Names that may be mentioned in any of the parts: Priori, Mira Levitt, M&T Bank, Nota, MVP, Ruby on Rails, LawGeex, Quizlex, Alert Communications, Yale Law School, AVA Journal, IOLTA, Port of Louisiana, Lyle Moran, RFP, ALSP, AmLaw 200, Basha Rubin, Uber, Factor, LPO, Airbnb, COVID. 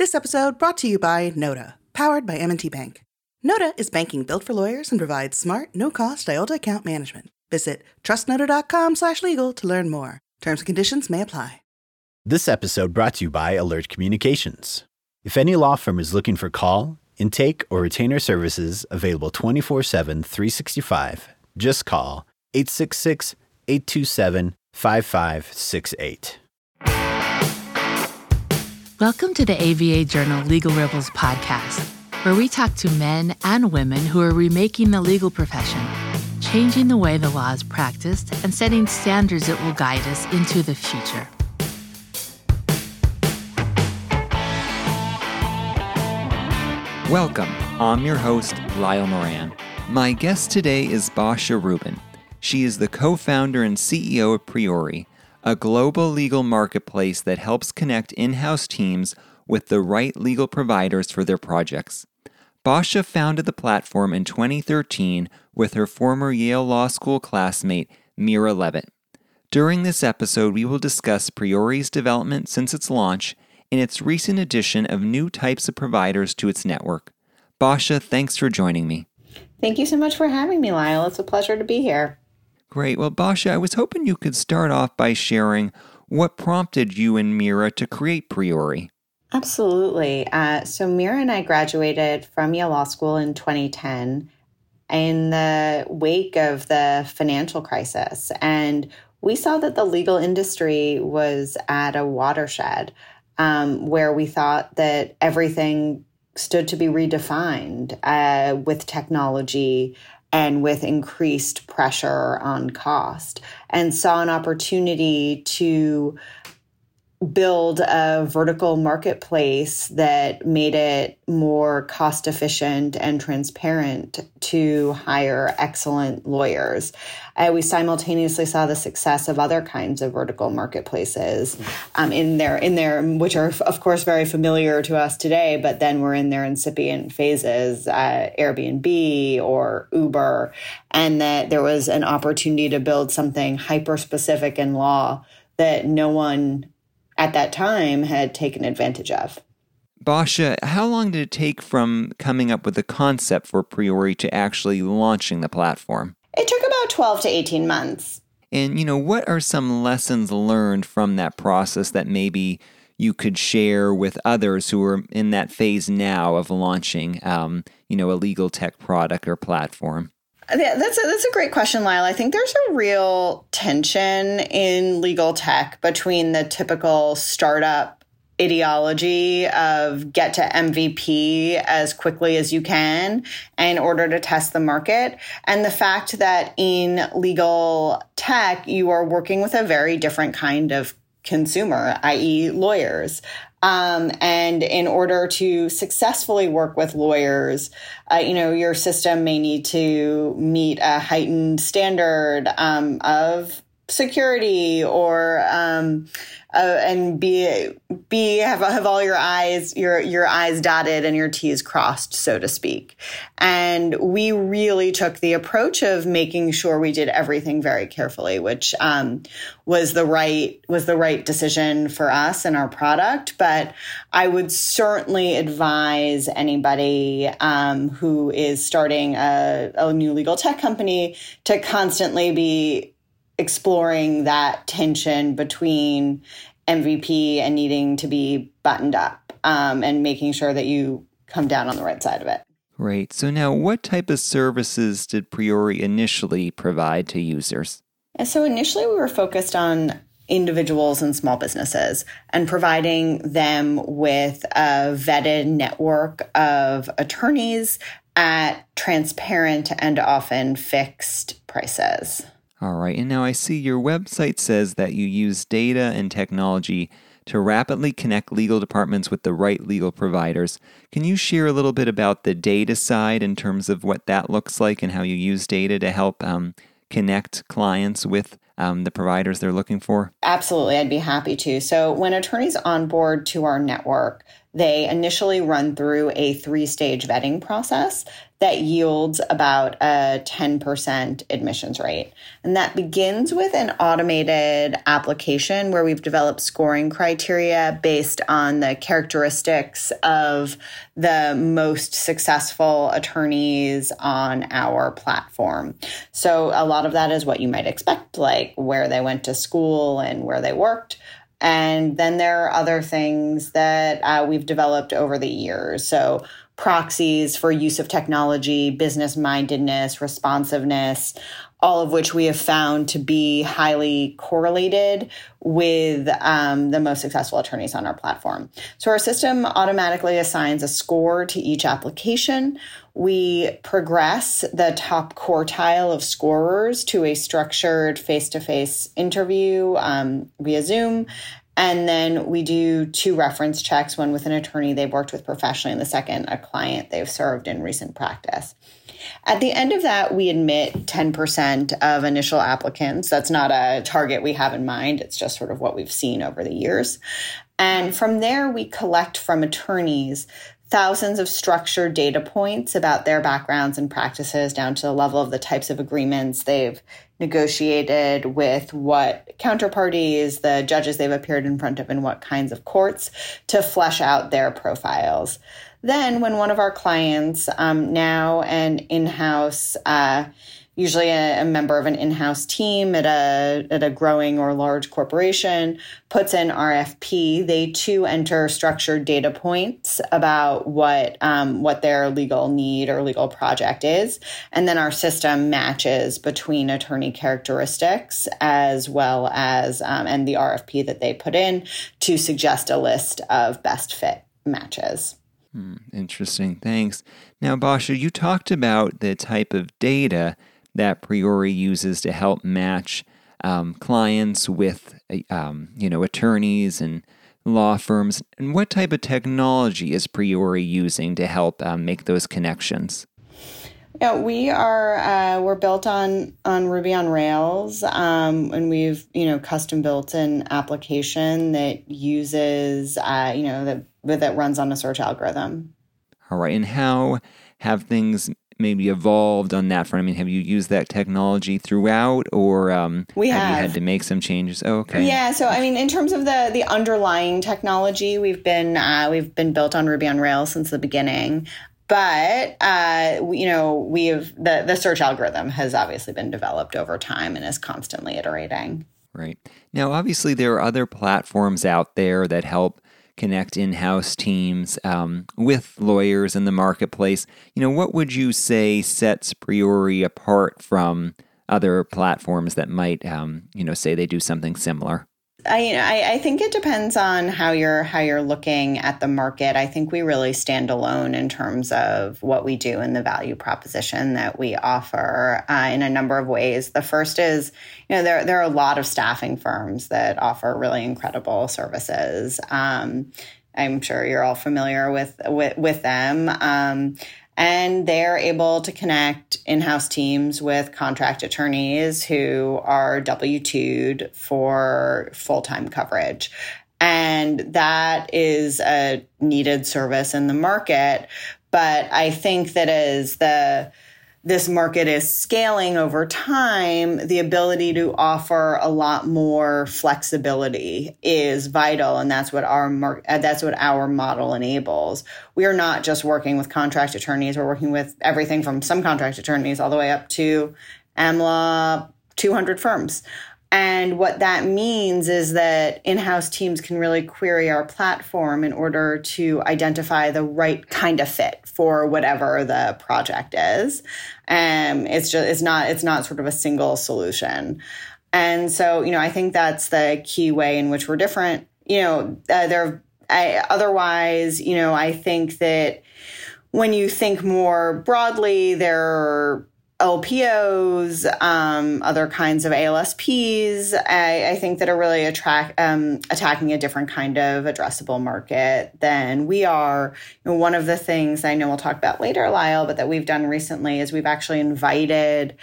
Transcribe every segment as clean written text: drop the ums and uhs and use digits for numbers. This episode brought to you by Nota, powered by M&T Bank. Nota is banking built for lawyers and provides smart, no-cost IOLTA account management. Visit trustnota.com/legal to learn more. Terms and conditions may apply. This episode brought to you by Alert Communications. If any law firm is looking for call, intake, or retainer services available 24/7, 365, just call 866-827-5568. Welcome to the AVA Journal Legal Rebels podcast, where we talk to men and women who are remaking the legal profession, changing the way the law is practiced, and setting standards that will guide us into the future. Welcome. I'm your host, Lyle Moran. My guest today is Basha Rubin. She is the co-founder and CEO of Priori, a global legal marketplace that helps connect in-house teams with the right legal providers for their projects. Basha founded the platform in 2013 with her former Yale Law School classmate, Mira Levitt. During this episode, we will discuss Priori's development since its launch and its recent addition of new types of providers to its network. Basha, thanks for joining me. Thank you so much for having me, Lyle. It's a pleasure to be here. Great. Well, Basha, I was hoping you could start off by sharing what prompted you and Mira to create Priori. Absolutely. So Mira and I graduated from Yale Law School in 2010 in the wake of the financial crisis. And we saw that the legal industry was at a watershed where we thought that everything stood to be redefined with technology and with increased pressure on cost, and saw an opportunity to build a vertical marketplace that made it more cost efficient and transparent to hire excellent lawyers. We simultaneously saw the success of other kinds of vertical marketplaces in their which are of course very familiar to us today, but then were in their incipient phases, Airbnb or Uber, and that there was an opportunity to build something hyper specific in law that no one at that time had taken advantage of. Basha, how long did it take from coming up with the concept for Priori to actually launching the platform? It took about 12 to 18 months. And, what are some lessons learned from that process that maybe you could share with others who are in that phase now of launching, a legal tech product or platform? That's a great question, Lyle. I think there's a real tension in legal tech between the typical startup ideology of get to MVP as quickly as you can in order to test the market, and the fact that in legal tech, you are working with a very different kind of consumer, i.e. lawyers. And in order to successfully work with lawyers, your system may need to meet a heightened standard of security or and have all your I's dotted and your T's crossed, so to speak. And we really took the approach of making sure we did everything very carefully, which was the right decision for us and our product. But I would certainly advise anybody who is starting a new legal tech company to constantly be exploring that tension between MVP and needing to be buttoned up and making sure that you come down on the right side of it. Right. So now what type of services did Priori initially provide to users? And so initially we were focused on individuals and small businesses and providing them with a vetted network of attorneys at transparent and often fixed prices. All right, and now I see your website says that you use data and technology to rapidly connect legal departments with the right legal providers. Can you share a little bit about the data side in terms of what that looks like and how you use data to help connect clients with the providers they're looking for? Absolutely, I'd be happy to. So when attorneys onboard to our network, They initially run through a three-stage vetting process that yields about a 10% admissions rate. And that begins with an automated application where we've developed scoring criteria based on the characteristics of the most successful attorneys on our platform. So a lot of that is what you might expect, like where they went to school and where they worked. And then there are other things that we've developed over the years. So proxies for use of technology, business-mindedness, responsiveness, all of which we have found to be highly correlated with the most successful attorneys on our platform. So our system automatically assigns a score to each application. We progress the top quartile of scorers to a structured face-to-face interview via Zoom. And then we do two reference checks, one with an attorney they've worked with professionally and the second, a client they've served in recent practice. At the end of that, we admit 10% of initial applicants. That's not a target we have in mind. It's just sort of what we've seen over the years. And from there, we collect from attorneys thousands of structured data points about their backgrounds and practices down to the level of the types of agreements they've negotiated with, what counterparties, the judges they've appeared in front of, and what kinds of courts to flesh out their profiles. Then when one of our clients, now an in-house, usually a member of an in-house team at a growing or large corporation, puts in RFP, they too enter structured data points about what their legal need or legal project is. And then our system matches between attorney characteristics as well as and the RFP that they put in to suggest a list of best fit matches. Interesting. Thanks. Now, Basha, you talked about the type of data that Priori uses to help match clients with, attorneys and law firms. And what type of technology is Priori using to help make those connections? Yeah, we're built on Ruby on Rails, and we've custom built an application that uses that runs on a search algorithm. All right, and how have things maybe evolved on that front? I mean, have you used that technology throughout, or have you had to make some changes? Oh, okay. Yeah, so I mean, in terms of the underlying technology, we've been built on Ruby on Rails since the beginning. But, the search algorithm has obviously been developed over time and is constantly iterating. Right. Now, obviously, there are other platforms out there that help connect in-house teams with lawyers in the marketplace. What would you say sets Priori apart from other platforms that might, say they do something similar? I think it depends on how you're looking at the market. I think we really stand alone in terms of what we do and the value proposition that we offer in a number of ways. The first is, there are a lot of staffing firms that offer really incredible services. I'm sure you're all familiar with them. And they're able to connect in-house teams with contract attorneys who are W-2'd for full-time coverage. And that is a needed service in the market. But I think that as this market is scaling over time, the ability to offer a lot more flexibility is vital, and that's what our model enables. We are not just working with contract attorneys; we're working with everything from some contract attorneys all the way up to AmLaw 200 firms. And what that means is that in-house teams can really query our platform in order to identify the right kind of fit for whatever the project is. It's not sort of a single solution. And so, I think that's the key way in which we're different. I think that when you think more broadly, there are LPOs, other kinds of ALSPs, I think that are really attacking a different kind of addressable market than we are. You know, one of the things I know we'll talk about later, Lyle, but that we've done recently is we've actually invited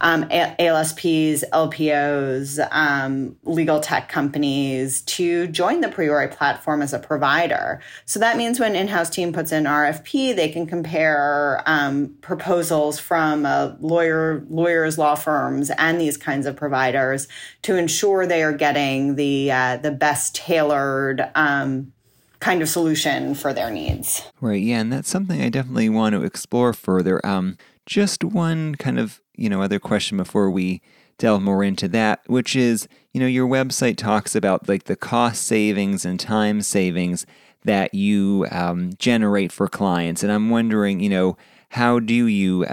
ALSPs, LPOs, legal tech companies to join the Priori platform as a provider. So that means when an in-house team puts in RFP, they can compare proposals from lawyers, law firms, and these kinds of providers to ensure they are getting the best tailored kind of solution for their needs. Right. Yeah, and that's something I definitely want to explore further. Just one kind of other question before we delve more into that, which is your website talks about like the cost savings and time savings that you generate for clients, and I'm wondering how do you,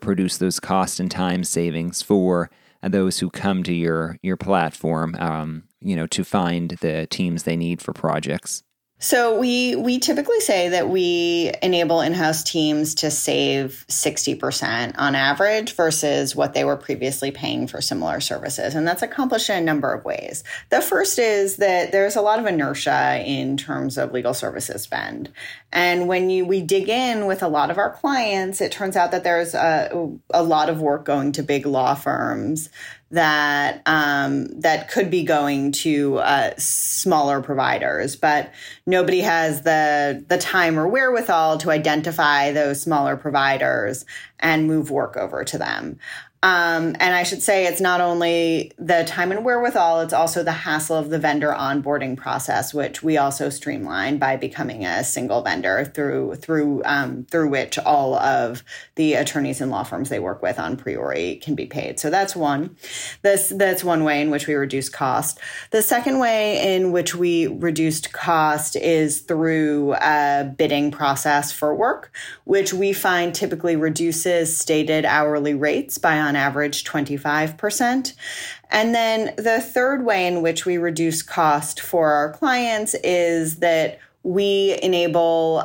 produce those cost and time savings for those who come to your platform, to find the teams they need for projects? So we typically say that we enable in-house teams to save 60% on average versus what they were previously paying for similar services. And that's accomplished in a number of ways. The first is that there's a lot of inertia in terms of legal services spend. And when we dig in with a lot of our clients, it turns out that there's a lot of work going to big law firms that that could be going to smaller providers, but nobody has the time or wherewithal to identify those smaller providers and move work over to them. And I should say it's not only the time and wherewithal, it's also the hassle of the vendor onboarding process, which we also streamline by becoming a single vendor through which all of the attorneys and law firms they work with on Priori can be paid. So that's one. That's one way in which we reduce cost. The second way in which we reduced cost is through a bidding process for work, which we find typically reduces stated hourly rates by on average 25%. And then the third way in which we reduce cost for our clients is that we enable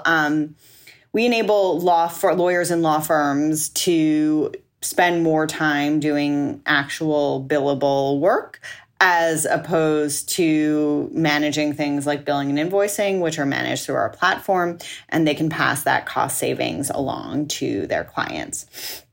lawyers and law firms to spend more time doing actual billable work as opposed to managing things like billing and invoicing, which are managed through our platform, and they can pass that cost savings along to their clients.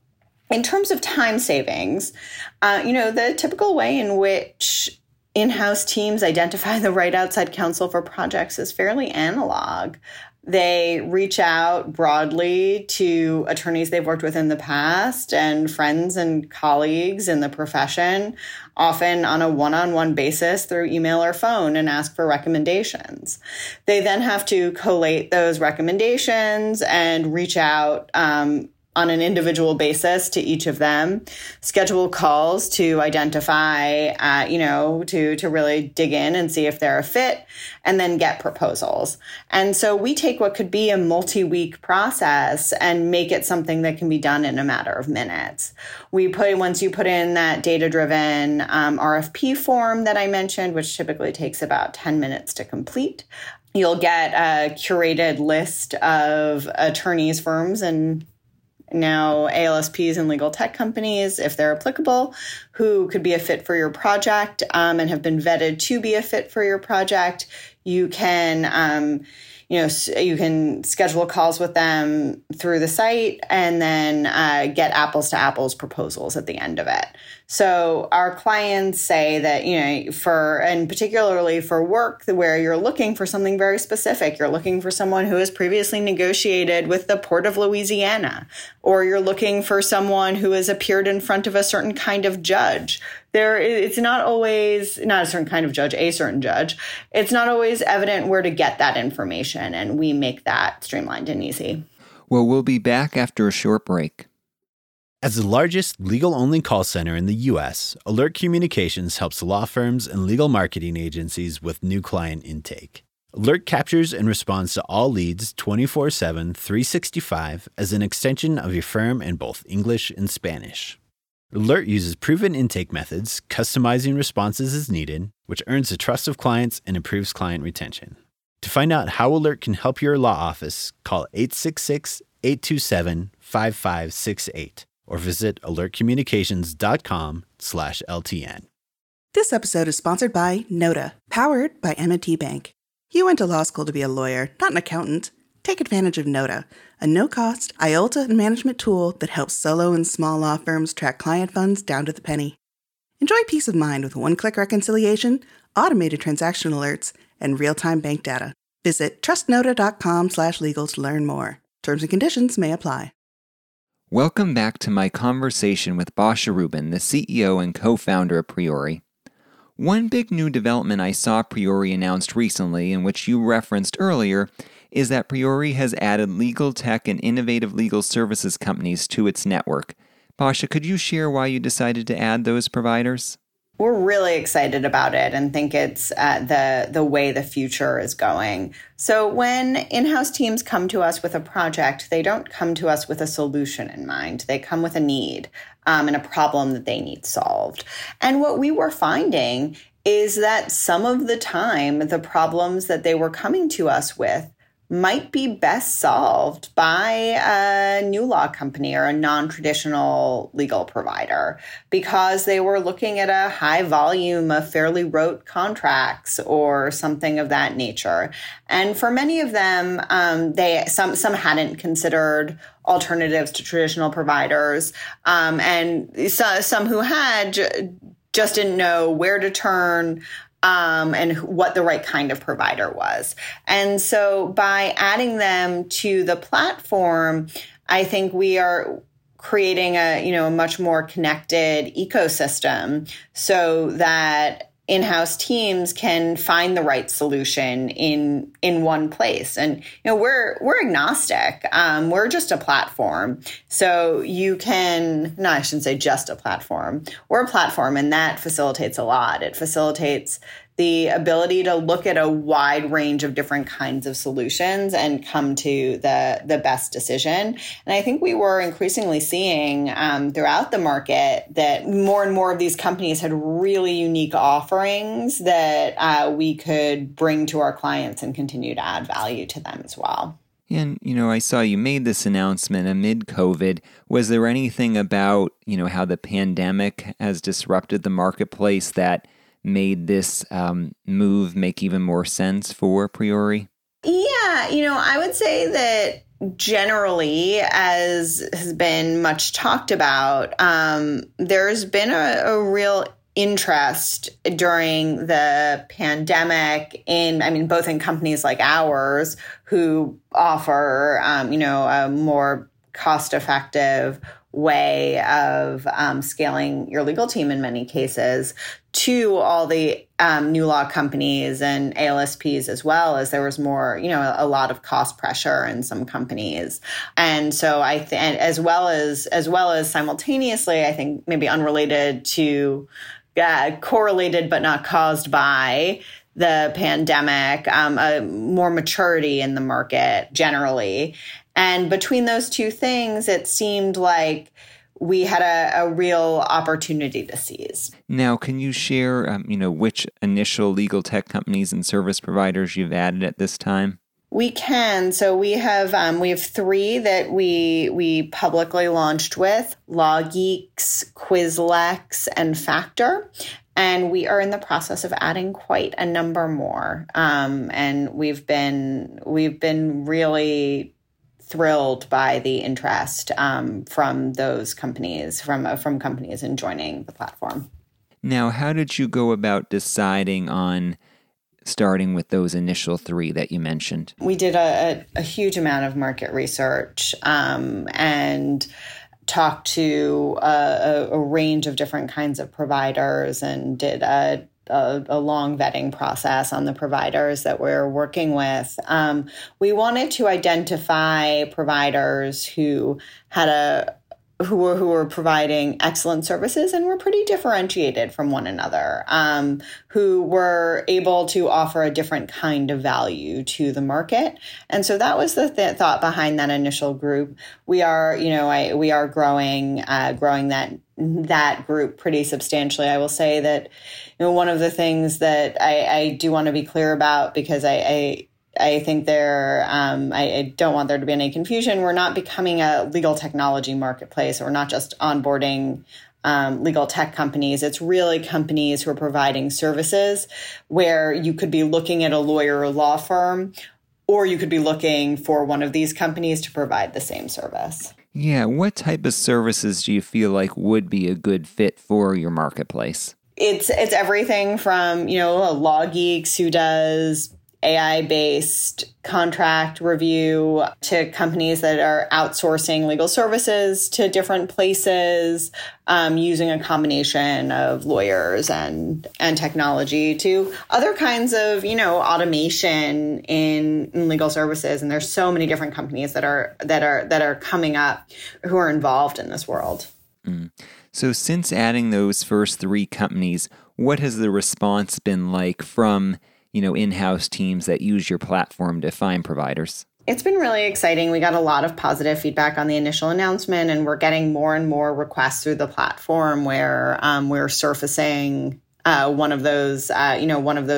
In terms of time savings, the typical way in which in-house teams identify the right outside counsel for projects is fairly analog. They reach out broadly to attorneys they've worked with in the past and friends and colleagues in the profession, often on a one-on-one basis through email or phone, and ask for recommendations. They then have to collate those recommendations and reach out on an individual basis to each of them, schedule calls to identify, to really dig in and see if they're a fit, and then get proposals. And so we take what could be a multi-week process and make it something that can be done in a matter of minutes. Once you put in that data-driven RFP form that I mentioned, which typically takes about 10 minutes to complete, you'll get a curated list of attorneys, firms, and now ALSPs and legal tech companies, if they're applicable, who could be a fit for your project and have been vetted to be a fit for your project. You can, you can schedule calls with them through the site and then get apples to apples proposals at the end of it. So our clients say that, and particularly for work where you're looking for something very specific, you're looking for someone who has previously negotiated with the Port of Louisiana, or you're looking for someone who has appeared in front of a certain kind of judge. It's not always, a certain judge. It's not always evident where to get that information, and we make that streamlined and easy. Well, we'll be back after a short break. As the largest legal-only call center in the U.S., Alert Communications helps law firms and legal marketing agencies with new client intake. Alert captures and responds to all leads 24/7, 365 as an extension of your firm in both English and Spanish. Alert uses proven intake methods, customizing responses as needed, which earns the trust of clients and improves client retention. To find out how Alert can help your law office, call 866-827-5568 or visit alertcommunications.com/LTN. This episode is sponsored by NOTA, powered by M&T Bank. You went to law school to be a lawyer, not an accountant. Take advantage of NOTA, a no-cost IOLTA and management tool that helps solo and small law firms track client funds down to the penny. Enjoy peace of mind with one-click reconciliation, automated transaction alerts, and real-time bank data. Visit trustnota.com/legal to learn more. Terms and conditions may apply. Welcome back to my conversation with Basha Rubin, the CEO and co-founder of Priori. One big new development I saw Priori announced recently, and which you referenced earlier, is that Priori has added legal tech and innovative legal services companies to its network. Basha, could you share why you decided to add those providers? We're really excited about it and think it's the way the future is going. So when in-house teams come to us with a project, they don't come to us with a solution in mind. They come with a need and a problem that they need solved. And what we were finding is that some of the time, the problems that they were coming to us with might be best solved by a new law company or a non-traditional legal provider because they were looking at a high volume of fairly rote contracts or something of that nature. And for many of them, they hadn't considered alternatives to traditional providers, and so, some who had just didn't know where to turn and what the right kind of provider was. And so by adding them to the platform, I think we are creating a much more connected ecosystem so that in-house teams can find the right solution in one place. And we're agnostic. We're just a platform. So you can, no, I shouldn't say just a platform. We're a platform, and that facilitates a lot. It facilitates the ability to look at a wide range of different kinds of solutions and come to the best decision. And I think we were increasingly seeing throughout the market that more and more of these companies had really unique offerings that we could bring to our clients and continue to add value to them as well. And, I saw you made this announcement amid COVID. Was there anything about, how the pandemic has disrupted the marketplace that made this move make even more sense for Priori? Yeah, I would say that generally, as has been much talked about, there's been a real interest during the pandemic both in companies like ours who offer, a more cost-effective way of scaling your legal team in many cases to all the new law companies and ALSPs as well, as there was more, a lot of cost pressure in some companies. And so I think as well as simultaneously, I think maybe unrelated to, correlated but not caused by the pandemic, a more maturity in the market generally. And between those two things, it seemed like we had a real opportunity to seize. Now, can you share, which initial legal tech companies and service providers you've added at this time? We can. So we have three that we publicly launched with: LawGeex, Quizlex, and Factor. And we are in the process of adding quite a number more. And we've been really thrilled by the interest from those companies, from companies in joining the platform. Now, how did you go about deciding on starting with those initial three that you mentioned? We did a huge amount of market research and talked to a range of different kinds of providers and did a long vetting process on the providers that we're working with. We wanted to identify providers who had who were providing excellent services and were pretty differentiated from one another, who were able to offer a different kind of value to the market. And so that was the thought behind that initial group. We are, we are growing that group pretty substantially. I will say that, one of the things that I do want to be clear about, because I I think there, I don't want there to be any confusion. We're not becoming a legal technology marketplace. We're not just onboarding legal tech companies. It's really companies who are providing services where you could be looking at a lawyer or law firm, or you could be looking for one of these companies to provide the same service. Yeah. What type of services do you feel like would be a good fit for your marketplace? It's everything from, you know, a LawGeex who does AI-based contract review to companies that are outsourcing legal services to different places, using a combination of lawyers and technology, to other kinds of, you know, automation in legal services. And there's so many different companies that are coming up who are involved in this world. Mm. So since adding those first three companies, what has the response been like from, you know, in-house teams that use your platform to find providers? It's been really exciting. We got a lot of positive feedback on the initial announcement, and we're getting more and more requests through the platform where we're surfacing one of those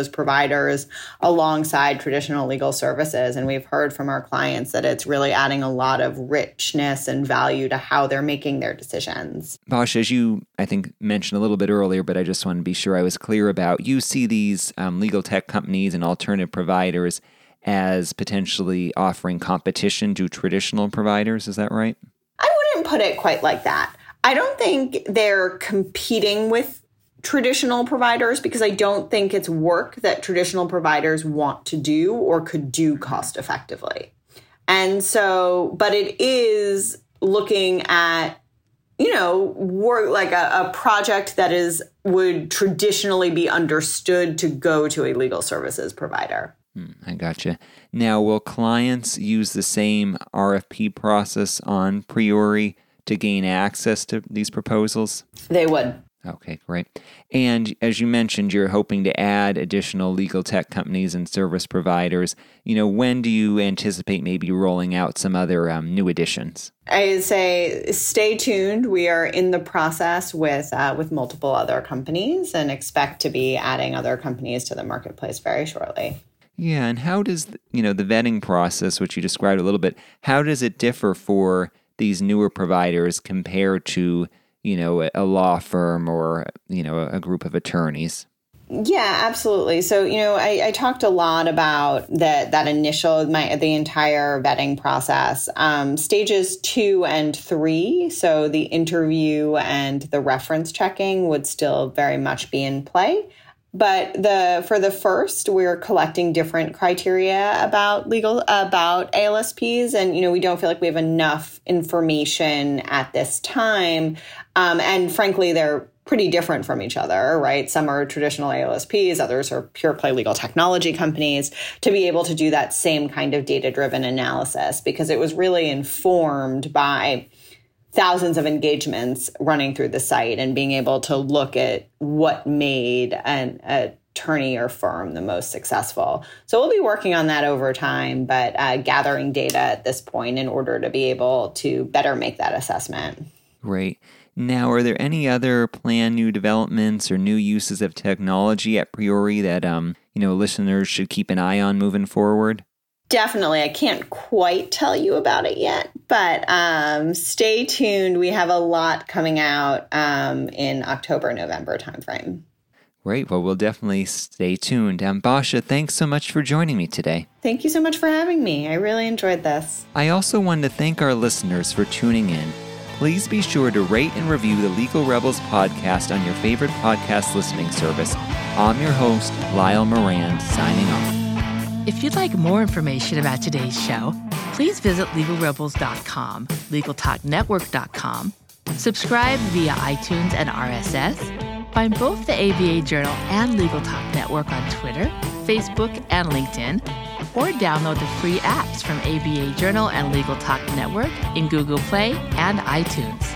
providers alongside traditional legal services. And we've heard from our clients that it's really adding a lot of richness and value to how they're making their decisions. Basha, as you, I think, mentioned a little bit earlier, but I just want to be sure I was clear about, you see these legal tech companies and alternative providers as potentially offering competition to traditional providers. Is that right? I wouldn't put it quite like that. I don't think they're competing with traditional providers, because I don't think it's work that traditional providers want to do or could do cost effectively. And so, but it is looking at, you know, work like a project that would traditionally be understood to go to a legal services provider. I gotcha. Now, will clients use the same RFP process on Priori to gain access to these proposals? They would. Okay, great. And as you mentioned, you're hoping to add additional legal tech companies and service providers. You know, when do you anticipate maybe rolling out some other new additions? I say stay tuned. We are in the process with multiple other companies and expect to be adding other companies to the marketplace very shortly. Yeah, and how does, you know, the vetting process, which you described a little bit, how does it differ for these newer providers compared to, you know, a law firm or, you know, a group of attorneys? Yeah, absolutely. So, you know, I talked a lot about that initial, the entire vetting process, stages 2 and 3. So the interview and the reference checking would still very much be in play. But for the first, we're collecting different criteria about ALSPs. And, you know, we don't feel like we have enough information at this time. And frankly, they're pretty different from each other, right? Some are traditional ALSPs, others are pure play legal technology companies, to be able to do that same kind of data-driven analysis, because it was really informed by thousands of engagements running through the site and being able to look at what made an attorney or firm the most successful. So we'll be working on that over time, but gathering data at this point in order to be able to better make that assessment. Great. Now, are there any other planned new developments or new uses of technology at Priori that you know, listeners should keep an eye on moving forward? Definitely. I can't quite tell you about it yet, but stay tuned. We have a lot coming out in October, November timeframe. Great. Well, we'll definitely stay tuned. Basha, thanks so much for joining me today. Thank you so much for having me. I really enjoyed this. I also wanted to thank our listeners for tuning in. Please be sure to rate and review the Legal Rebels podcast on your favorite podcast listening service. I'm your host, Lyle Moran, signing off. If you'd like more information about today's show, please visit LegalRebels.com, LegalTalkNetwork.com, subscribe via iTunes and RSS, find both the AVA Journal and Legal Talk Network on Twitter, Facebook, and LinkedIn, or download the free apps from AVA Journal and Legal Talk Network in Google Play and iTunes.